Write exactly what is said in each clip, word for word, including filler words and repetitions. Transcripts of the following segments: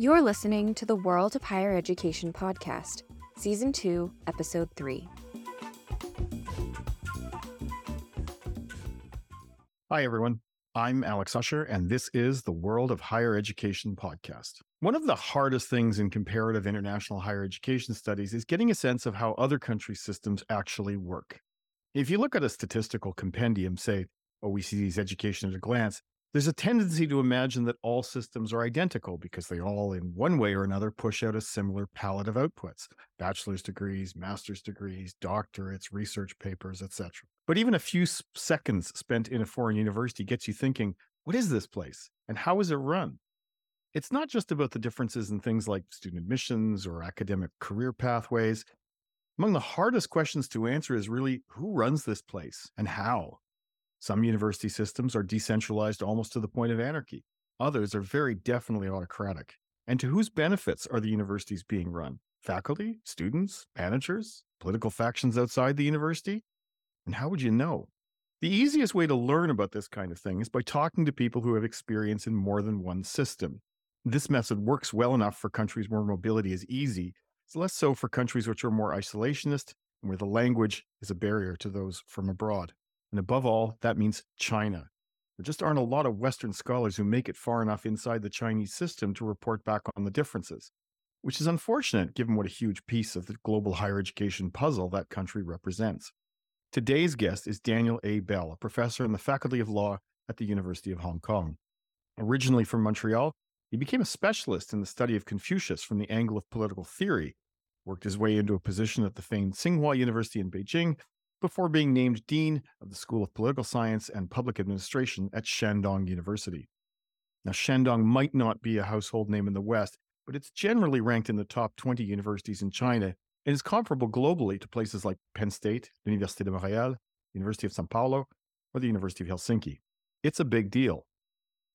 You're listening to the World of Higher Education podcast, Season two, Episode three. Hi, everyone. I'm Alex Usher, and this is the World of Higher Education podcast. One of the hardest things in comparative international higher education studies is getting a sense of how other countries' systems actually work. If you look at a statistical compendium, say O E C D's Education at a Glance, there's a tendency to imagine that all systems are identical because they all, in one way or another, push out a similar palette of outputs: bachelor's degrees, master's degrees, doctorates, research papers, et cetera. But even a few seconds spent in a foreign university gets you thinking, what is this place and how is it run? It's not just about the differences in things like student admissions or academic career pathways. Among the hardest questions to answer is really who runs this place and how. Some university systems are decentralized almost to the point of anarchy. Others are very definitely autocratic. And to whose benefits are the universities being run? Faculty, students, managers, political factions outside the university? And how would you know? The easiest way to learn about this kind of thing is by talking to people who have experience in more than one system. This method works well enough for countries where mobility is easy. It's less so for countries which are more isolationist and where the language is a barrier to those from abroad. And above all, that means China. There just aren't a lot of Western scholars who make it far enough inside the Chinese system to report back on the differences, which is unfortunate given what a huge piece of the global higher education puzzle that country represents. Today's guest is Daniel A. Bell, a professor in the Faculty of Law at the University of Hong Kong. Originally from Montreal, he became a specialist in the study of Confucius from the angle of political theory, worked his way into a position at the famed Tsinghua University in Beijing, before being named Dean of the School of Political Science and Public Administration at Shandong University. Now, Shandong might not be a household name in the West, but it's generally ranked in the top twenty universities in China and is comparable globally to places like Penn State, Université de Montréal, University of Sao Paulo, or the University of Helsinki. It's a big deal.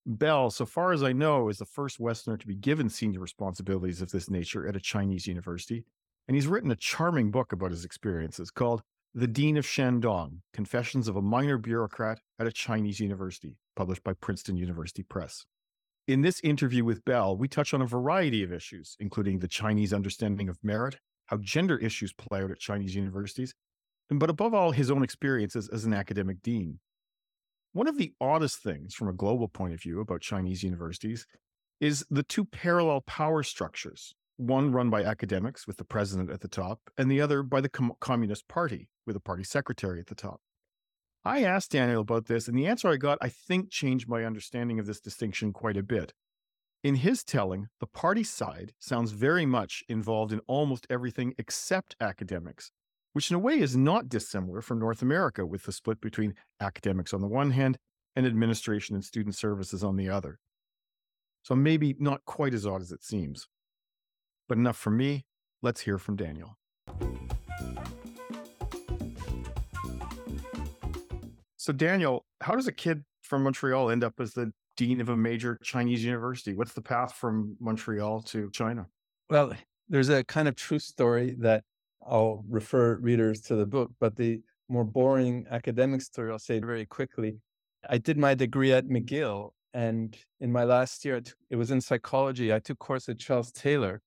Bell, so far as I know, is the first Westerner to be given senior responsibilities of this nature at a Chinese university, and he's written a charming book about his experiences called The Dean of Shandong: Confessions of a Minor Bureaucrat at a Chinese University, published by Princeton University Press. In this interview with Bell, we touch on a variety of issues, including the Chinese understanding of merit, how gender issues play out at Chinese universities, and but above all, his own experiences as an academic dean. One of the oddest things from a global point of view about Chinese universities is the two parallel power structures, one run by academics with the president at the top, and the other by the Com- Communist Party with a party secretary at the top. I asked Daniel about this, and the answer I got, I think, changed my understanding of this distinction quite a bit. In his telling, the party side sounds very much involved in almost everything except academics, which in a way is not dissimilar from North America, with the split between academics on the one hand and administration and student services on the other. So maybe not quite as odd as it seems. But enough from me. Let's hear from Daniel. So Daniel, how does a kid from Montreal end up as the dean of a major Chinese university? What's the path from Montreal to China? Well, there's a kind of true story that I'll refer readers to the book, but the more boring academic story I'll say very quickly. I did my degree at McGill, and in my last year, it was in psychology. I took a course at Charles Taylor.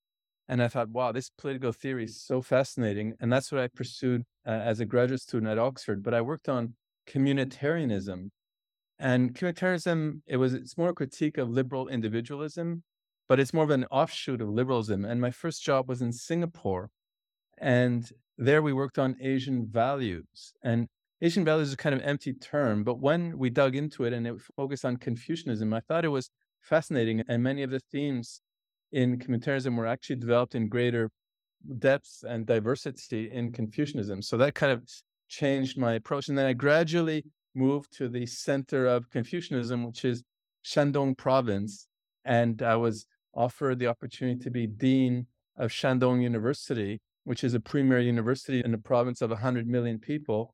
And I thought, wow, this political theory is so fascinating. And that's what I pursued uh, as a graduate student at Oxford. But I worked on communitarianism. And communitarianism, it was it's more a critique of liberal individualism, but it's more of an offshoot of liberalism. And my first job was in Singapore. And there we worked on Asian values. And Asian values is a kind of empty term. But when we dug into it and it focused on Confucianism, I thought it was fascinating. And many of the themes in communitarianism were actually developed in greater depth and diversity in Confucianism. So that kind of changed my approach. And then I gradually moved to the center of Confucianism, which is Shandong province. And I was offered the opportunity to be dean of Shandong University, which is a premier university in a province of one hundred million people.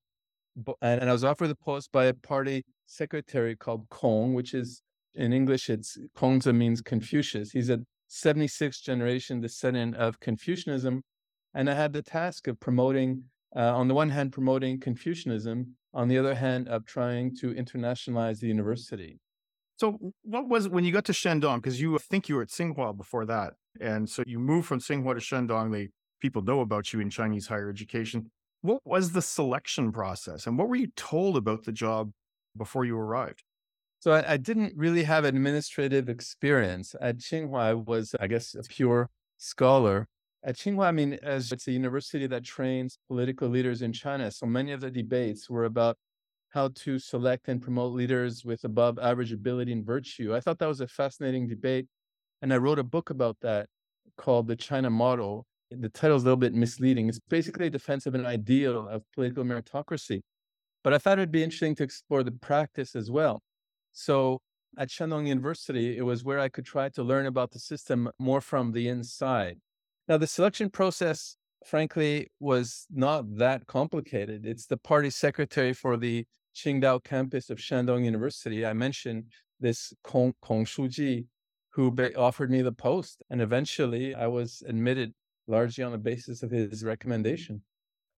And I was offered the post by a party secretary called Kong, which is in English, it's Kongzi means Confucius. He's a seventy-sixth generation descendant of Confucianism. And I had the task of promoting, uh, on the one hand, promoting Confucianism, on the other hand, of trying to internationalize the university. So what was, when you got to Shandong, because you think you were at Tsinghua before that, and so you moved from Tsinghua to Shandong, they, people know about you in Chinese higher education. What was the selection process and what were you told about the job before you arrived? So I, I didn't really have administrative experience. At Tsinghua, I was, I guess, a pure scholar. At Tsinghua, I mean, as it's a university that trains political leaders in China, so many of the debates were about how to select and promote leaders with above average ability and virtue. I thought that was a fascinating debate. And I wrote a book about that called The China Model. The title's a little bit misleading. It's basically a defense of an ideal of political meritocracy. But I thought it'd be interesting to explore the practice as well. So at Shandong University, it was where I could try to learn about the system more from the inside. Now, the selection process, frankly, was not that complicated. It's the party secretary for the Qingdao campus of Shandong University. I mentioned this Kong, Kong Shuji, who be- offered me the post. And eventually I was admitted largely on the basis of his recommendation.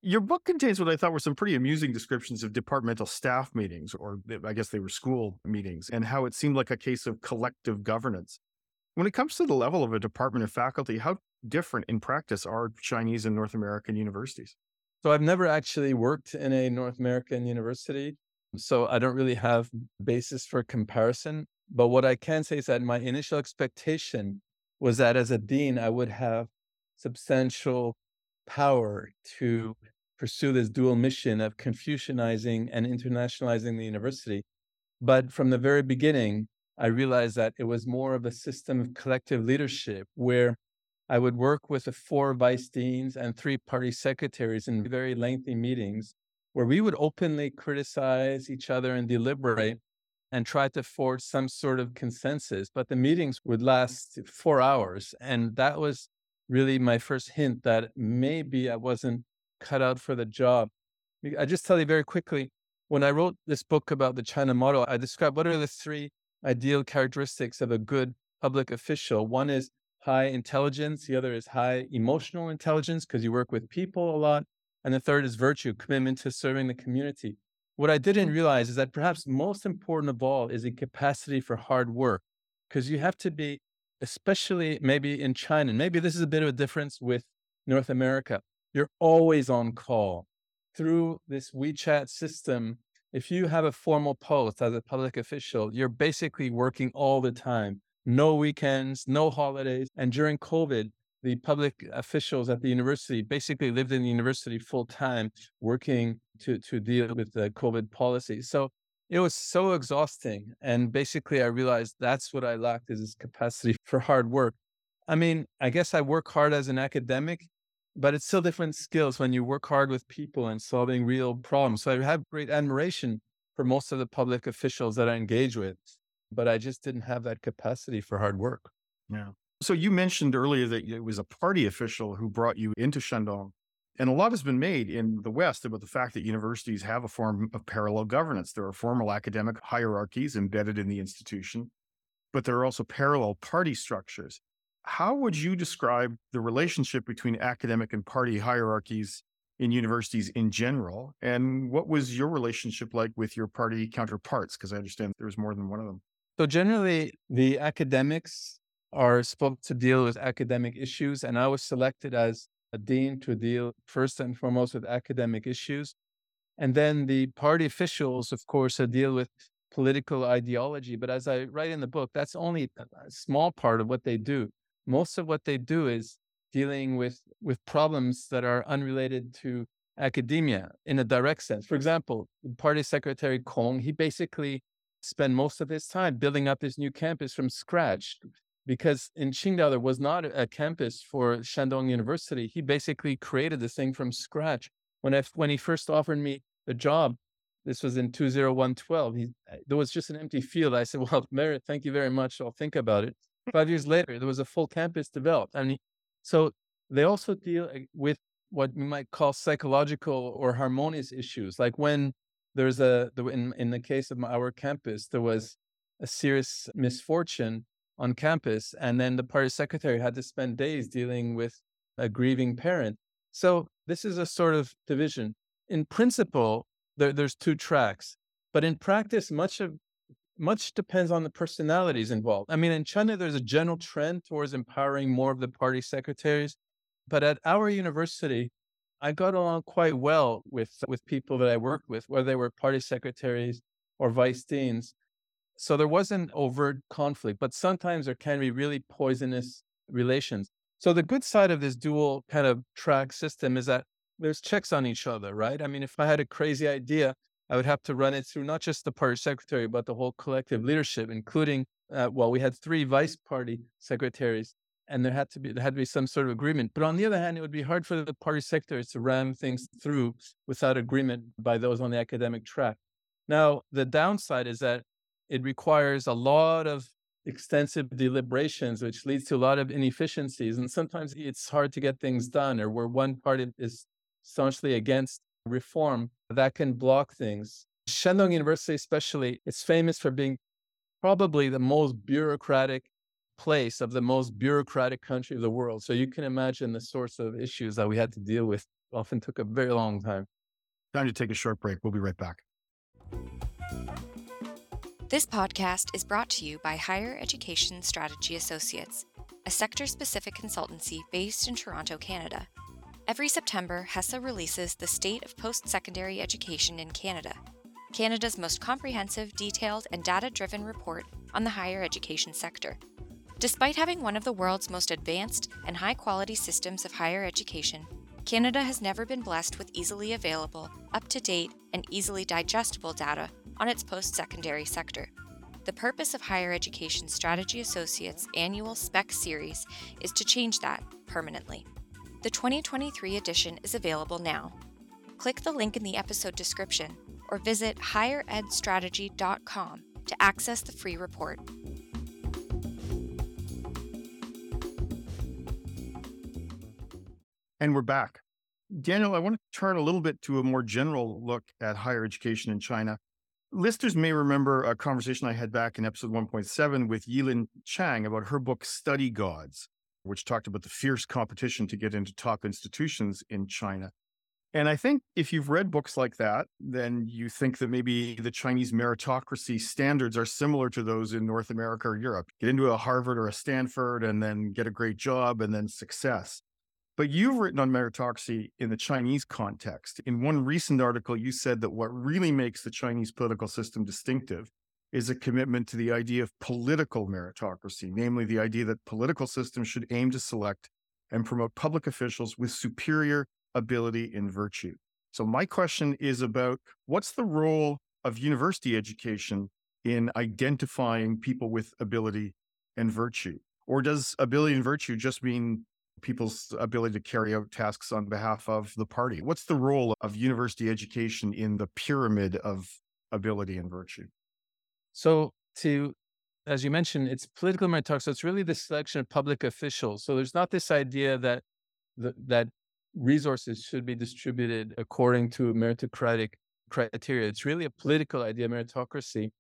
Your book contains what I thought were some pretty amusing descriptions of departmental staff meetings, or I guess they were school meetings, and how it seemed like a case of collective governance. When it comes to the level of a department of faculty, how different in practice are Chinese and North American universities? So I've never actually worked in a North American university, so I don't really have basis for comparison. But what I can say is that my initial expectation was that as a dean, I would have substantial power to pursue this dual mission of Confucianizing and internationalizing the university. But from the very beginning, I realized that it was more of a system of collective leadership where I would work with the four vice deans and three party secretaries in very lengthy meetings where we would openly criticize each other and deliberate and try to forge some sort of consensus. But the meetings would last four hours. And that was really my first hint that maybe I wasn't cut out for the job. I just tell you very quickly, when I wrote this book about the China model, I described what are the three ideal characteristics of a good public official. One is high intelligence, the other is high emotional intelligence, because you work with people a lot, and the third is virtue, commitment to serving the community. What I didn't realize is that perhaps most important of all is the capacity for hard work, because you have to be, especially maybe in China, and maybe this is a bit of a difference with North America, you're always on call. Through this WeChat system, if you have a formal post as a public official, you're basically working all the time. No weekends, no holidays. And during COVID, the public officials at the university basically lived in the university full time, working to, to deal with the COVID policy. So it was so exhausting. And basically, I realized that's what I lacked, is this capacity for hard work. I mean, I guess I work hard as an academic, but it's still different skills when you work hard with people and solving real problems. So I have great admiration for most of the public officials that I engage with, but I just didn't have that capacity for hard work. Yeah. So you mentioned earlier that it was a party official who brought you into Shandong. And a lot has been made in the West about the fact that universities have a form of parallel governance. There are formal academic hierarchies embedded in the institution, but there are also parallel party structures. How would you describe the relationship between academic and party hierarchies in universities in general? And what was your relationship like with your party counterparts? Because I understand there was more than one of them. So generally, the academics are supposed to deal with academic issues, and I was selected as a dean to deal first and foremost with academic issues. And then the party officials, of course, deal with political ideology. But as I write in the book, that's only a small part of what they do. Most of what they do is dealing with, with problems that are unrelated to academia in a direct sense. For example, party secretary Kong, he basically spend most of his time building up this new campus from scratch, because in Qingdao, there was not a campus for Shandong University. He basically created this thing from scratch. When I, when he first offered me the job, this was in two thousand twelve, he, there was just an empty field. I said, well, Merritt, thank you very much. I'll think about it. Five years later, there was a full campus developed. I mean, so they also deal with what we might call psychological or harmonious issues. Like when There's a, in, in the case of our campus, there was a serious misfortune on campus. And then the party secretary had to spend days dealing with a grieving parent. So this is a sort of division. In principle, there, there's two tracks. But in practice, much of much depends on the personalities involved. I mean, in China, there's a general trend towards empowering more of the party secretaries. But at our university, I got along quite well with, with people that I worked with, whether they were party secretaries or vice deans. So there wasn't overt conflict, but sometimes there can be really poisonous relations. So the good side of this dual kind of track system is that there's checks on each other, right? I mean, if I had a crazy idea, I would have to run it through not just the party secretary, but the whole collective leadership, including, uh, well, we had three vice party secretaries, and there had to be there had to be some sort of agreement. But on the other hand, it would be hard for the party secretaries to ram things through without agreement by those on the academic track. Now, the downside is that it requires a lot of extensive deliberations, which leads to a lot of inefficiencies. And sometimes it's hard to get things done, or where one party is staunchly against reform, that can block things. Shandong University, especially, it's famous for being probably the most bureaucratic place of the most bureaucratic country of the world. So you can imagine the sorts of issues that we had to deal with often took a very long time. Time to take a short break. We'll be right back. This podcast is brought to you by Higher Education Strategy Associates, a sector-specific consultancy based in Toronto, Canada. Every September, HESA releases the State of Post-Secondary Education in Canada, Canada's most comprehensive, detailed, and data-driven report on the higher education sector. Despite having one of the world's most advanced and high-quality systems of higher education, Canada has never been blessed with easily available, up-to-date, and easily digestible data on its post-secondary sector. The purpose of Higher Education Strategy Associates' annual SPEC series is to change that permanently. The twenty twenty-three edition is available now. Click the link in the episode description or visit higher ed strategy dot com to access the free report. And we're back. Daniel, I want to turn a little bit to a more general look at higher education in China. Listeners may remember a conversation I had back in episode one point seven with Yilin Chang about her book, Study Gods, which talked about the fierce competition to get into top institutions in China. And I think if you've read books like that, then you think that maybe the Chinese meritocracy standards are similar to those in North America or Europe. Get into a Harvard or a Stanford and then get a great job and then success. But you've written on meritocracy in the Chinese context. In one recent article, you said that what really makes the Chinese political system distinctive is a commitment to the idea of political meritocracy, namely the idea that political systems should aim to select and promote public officials with superior ability and virtue. So my question is about what's the role of university education in identifying people with ability and virtue? Or does ability and virtue just mean people's ability to carry out tasks on behalf of the party? What's the role of university education in the pyramid of ability and virtue? So to, as you mentioned, it's political meritocracy. So it's really the selection of public officials. So there's not this idea that the, that resources should be distributed according to meritocratic criteria. It's really a political idea, meritocracy.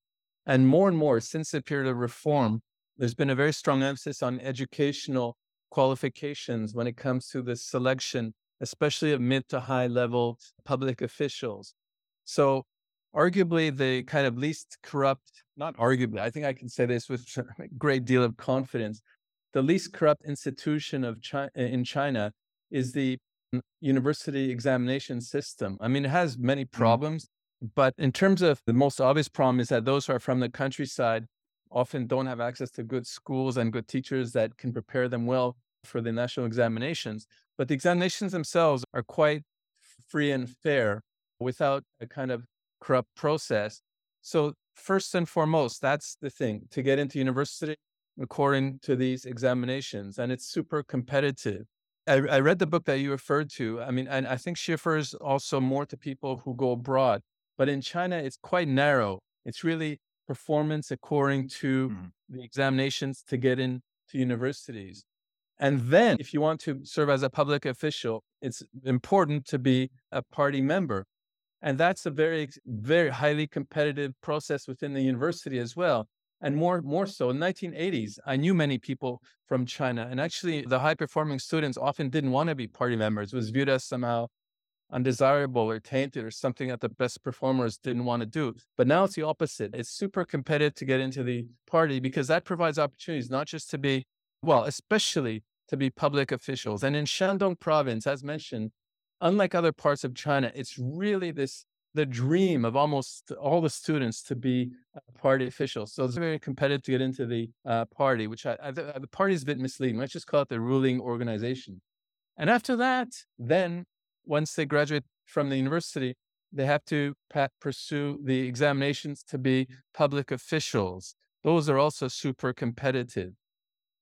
And more and more, since the period of reform, there's been a very strong emphasis on educational qualifications when it comes to the selection, especially of mid to high level public officials. So arguably the kind of least corrupt, not arguably, I think I can say this with a great deal of confidence, the least corrupt institution of China, in China is the university examination system. I mean, it has many problems, but in terms of the most obvious problem is that those who are from the countryside often don't have access to good schools and good teachers that can prepare them well for the national examinations. But the examinations themselves are quite free and fair without a kind of corrupt process. So first and foremost, that's the thing, to get into university according to these examinations. And it's super competitive. I, I read the book that you referred to. I mean, and I think she refers also more to people who go abroad. But in China, it's quite narrow. It's really performance according to mm. the examinations to get into universities. And then if you want to serve as a public official, it's important to be a party member. And that's a very, very highly competitive process within the university as well. And more, more so in the nineteen eighties, I knew many people from China, and actually the high performing students often didn't want to be party members. It was viewed as somehow undesirable or tainted or something that the best performers didn't want to do. But now it's the opposite. It's super competitive to get into the party because that provides opportunities, not just to be, well, especially to be public officials. And in Shandong province, as mentioned, unlike other parts of China, it's really this, the dream of almost all the students to be party officials. So it's very competitive to get into the uh, party, which I, I, the, the party is a bit misleading. Let's just call it the ruling organization. And after that, then once they graduate from the university, they have to pat, pursue the examinations to be public officials. Those are also super competitive.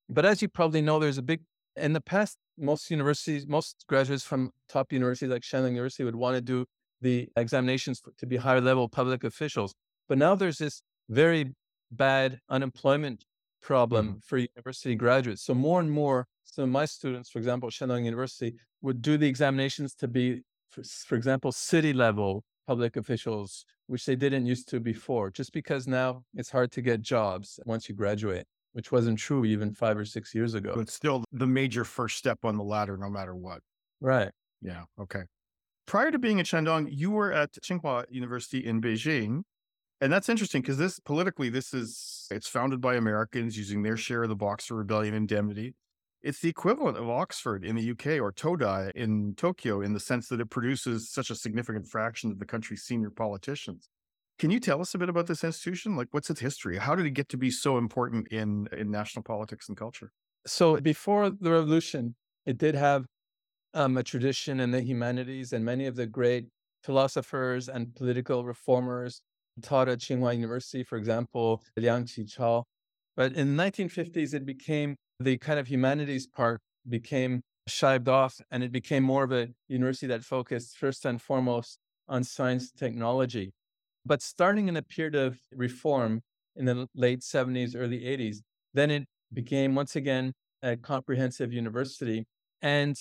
But as you probably know, there's a big, in the past, most universities, most graduates from top universities like Shandong University would want to do the examinations to be higher level public officials. But now there's this very bad unemployment problem mm-hmm. for university graduates. So more and more, some of my students, for example, Shandong University, would do the examinations to be, for, for example, city level public officials, which they didn't used to before, just because now it's hard to get jobs once you graduate, which wasn't true even five or six years ago. But still the major first step on the ladder, no matter what. Right. Yeah. Okay. Prior to being at Shandong, you were at Tsinghua University in Beijing. And that's interesting because this politically, this is, it's founded by Americans using their share of the Boxer Rebellion indemnity. It's the equivalent of Oxford in the U K or Todai in Tokyo in the sense that it produces such a significant fraction of the country's senior politicians. Can you tell us a bit about this institution? Like, what's its history? How did it get to be so important in, in national politics and culture? So before the revolution, it did have um, a tradition in the humanities, and many of the great philosophers and political reformers taught at Tsinghua University, for example, Liang Qichao. But in the nineteen fifties, it became the kind of humanities part became shived off, and it became more of a university that focused first and foremost on science and technology. But starting in a period of reform in the late seventies, early eighties, then it became once again a comprehensive university. And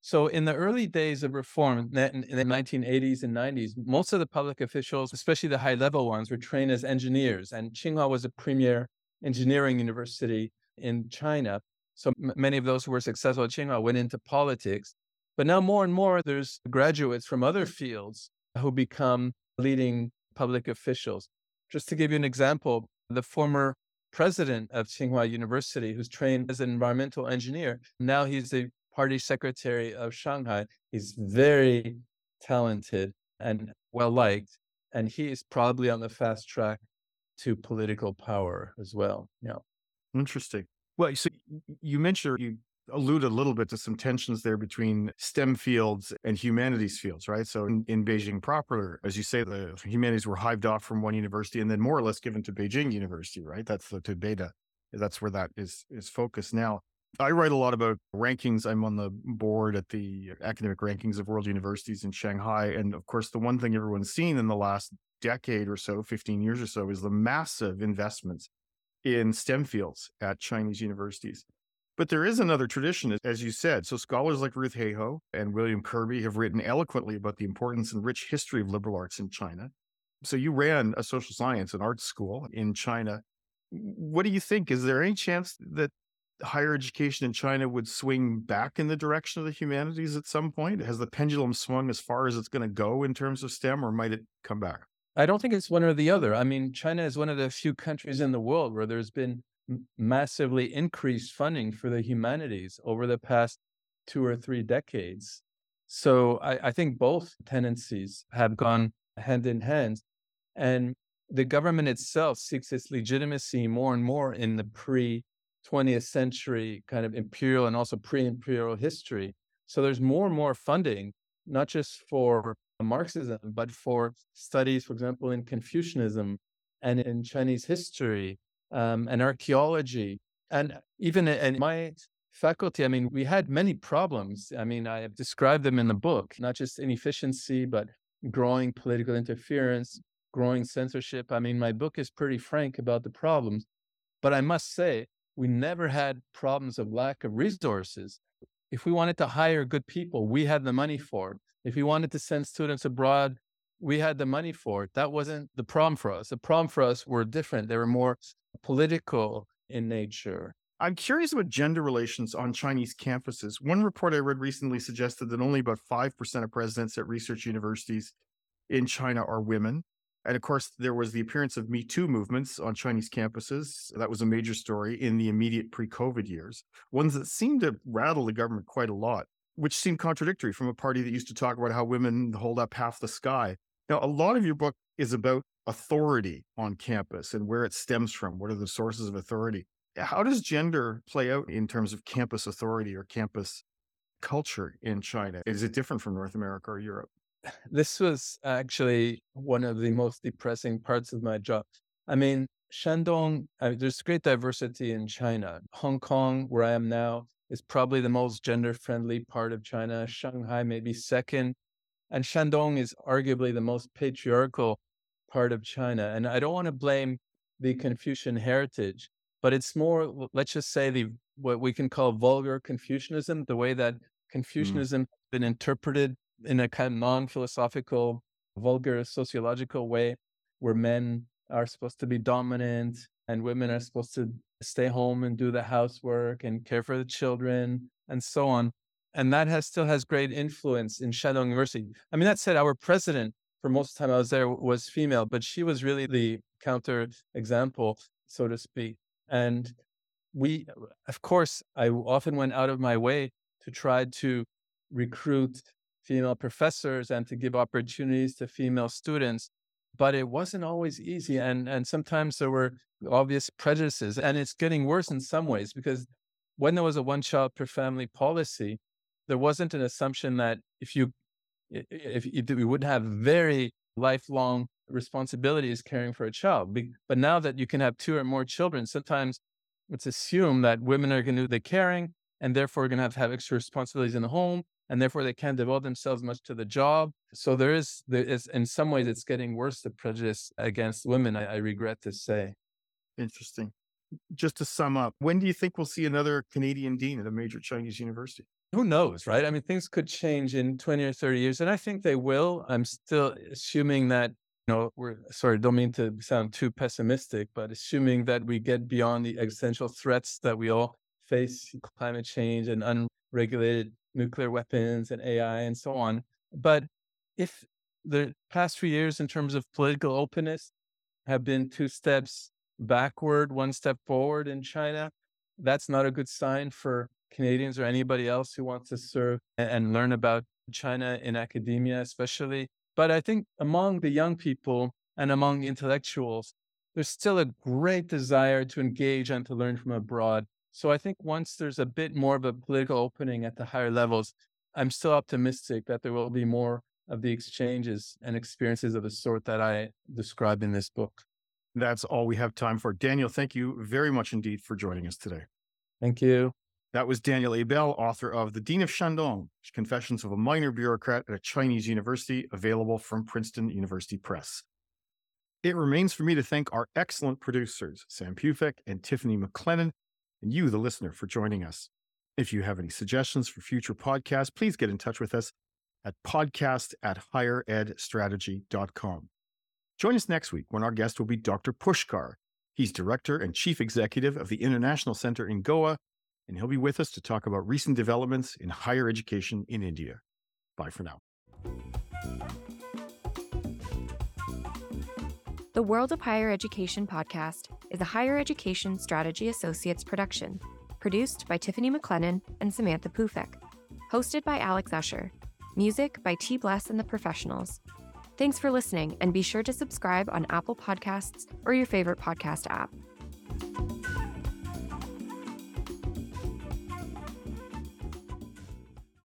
so in the early days of reform, in the nineteen eighties and nineties, most of the public officials, especially the high-level ones, were trained as engineers. And Tsinghua was a premier engineering university in China. So m- many of those who were successful at Tsinghua went into politics. But now more and more, there's graduates from other fields who become leading public officials. Just to give you an example, the former president of Tsinghua University, who's trained as an environmental engineer, now he's the party secretary of Shanghai. He's very talented and well-liked, and he is probably on the fast track to political power as well. Yeah. Interesting. Well, so you mentioned, you allude a little bit to some tensions there between STEM fields and humanities fields, right? So in, in Beijing proper, as you say, the humanities were hived off from one university and then more or less given to Beijing University, right? That's the Tsinghua. That's where that is, is focused now. I write a lot about rankings. I'm on the board at the academic rankings of world universities in Shanghai. And of course, the one thing everyone's seen in the last decade or so, fifteen years or so, is the massive investments in STEM fields at Chinese universities. But there is another tradition, as you said. So scholars like Ruth Hayhoe and William Kirby have written eloquently about the importance and rich history of liberal arts in China. So you ran a social science and arts school in China. What do you think? Is there any chance that higher education in China would swing back in the direction of the humanities at some point? Has the pendulum swung as far as it's going to go in terms of STEM, or might it come back? I don't think it's one or the other. I mean, China is one of the few countries in the world where there's been massively increased funding for the humanities over the past two or three decades. So I, I think both tendencies have gone hand in hand. And the government itself seeks its legitimacy more and more in the pre-twentieth century kind of imperial and also pre-imperial history. So there's more and more funding, not just for Marxism, but for studies, for example, in Confucianism and in Chinese history. Um, and archaeology, and even in my faculty, I mean, we had many problems. I mean, I have described them in the book, not just inefficiency, but growing political interference, growing censorship. I mean, my book is pretty frank about the problems, but I must say, we never had problems of lack of resources. If we wanted to hire good people, we had the money for it. If we wanted to send students abroad, we had the money for it. That wasn't the problem for us. The problem for us were different. They were more political in nature. I'm curious about gender relations on Chinese campuses. One report I read recently suggested that only about five percent of presidents at research universities in China are women. And of course, there was the appearance of Me Too movements on Chinese campuses. That was a major story in the immediate pre-COVID years, ones that seemed to rattle the government quite a lot, which seemed contradictory from a party that used to talk about how women hold up half the sky. Now, a lot of your book is about authority on campus and where it stems from. What are the sources of authority? How does gender play out in terms of campus authority or campus culture in China? Is it different from North America or Europe? This was actually one of the most depressing parts of my job. I mean, Shandong, I mean, there's great diversity in China. Hong Kong, where I am now, is probably the most gender-friendly part of China. Shanghai may be second. And Shandong is arguably the most patriarchal part of China. And I don't want to blame the Confucian heritage, but it's more, let's just say, the what we can call vulgar Confucianism, the way that Confucianism mm. has been interpreted in a kind of non-philosophical, vulgar, sociological way, where men are supposed to be dominant and women are supposed to stay home and do the housework and care for the children and so on. And that has still has great influence in Shandong University. I mean, that said, our president, for most of the time I was there, was female, but she was really the counter example, so to speak. And we, of course, I often went out of my way to try to recruit female professors and to give opportunities to female students, but it wasn't always easy. And, and sometimes there were obvious prejudices, and it's getting worse in some ways, because when there was a one child per family policy, there wasn't an assumption that if you, if, if we would have very lifelong responsibilities caring for a child. But now that you can have two or more children, sometimes it's assumed that women are going to do the caring and therefore going to have, have extra responsibilities in the home, and therefore they can't devote themselves much to the job. So there is, there is in some ways, it's getting worse, the prejudice against women, I, I regret to say. Interesting. Just to sum up, when do you think we'll see another Canadian dean at a major Chinese university? Who knows, right? I mean, things could change in twenty or thirty years, and I think they will. I'm still assuming that, you know, we're, sorry, don't mean to sound too pessimistic, but assuming that we get beyond the existential threats that we all face, climate change and unregulated nuclear weapons and A I and so on. But if the past few years in terms of political openness have been two steps backward, one step forward in China, that's not a good sign for Canadians or anybody else who wants to serve and learn about China in academia, especially. But I think among the young people and among intellectuals, there's still a great desire to engage and to learn from abroad. So I think once there's a bit more of a political opening at the higher levels, I'm still optimistic that there will be more of the exchanges and experiences of the sort that I describe in this book. That's all we have time for. Daniel, thank you very much indeed for joining us today. Thank you. That was Daniel A. Bell, author of The Dean of Shandong: Confessions of a Minor Bureaucrat at a Chinese University, available from Princeton University Press. It remains for me to thank our excellent producers, Sam Pufek and Tiffany McLennan, and you, the listener, for joining us. If you have any suggestions for future podcasts, please get in touch with us at podcast at higher ed strategy dot com. Join us next week when our guest will be Doctor Pushkar. He's director and chief executive of the International Center in Goa, and he'll be with us to talk about recent developments in higher education in India. Bye for now. The World of Higher Education podcast is a Higher Education Strategy Associates production, produced by Tiffany McLennan and Samantha Pufek, hosted by Alex Usher, music by T. Bless and the Professionals. Thanks for listening, and be sure to subscribe on Apple Podcasts or your favorite podcast app.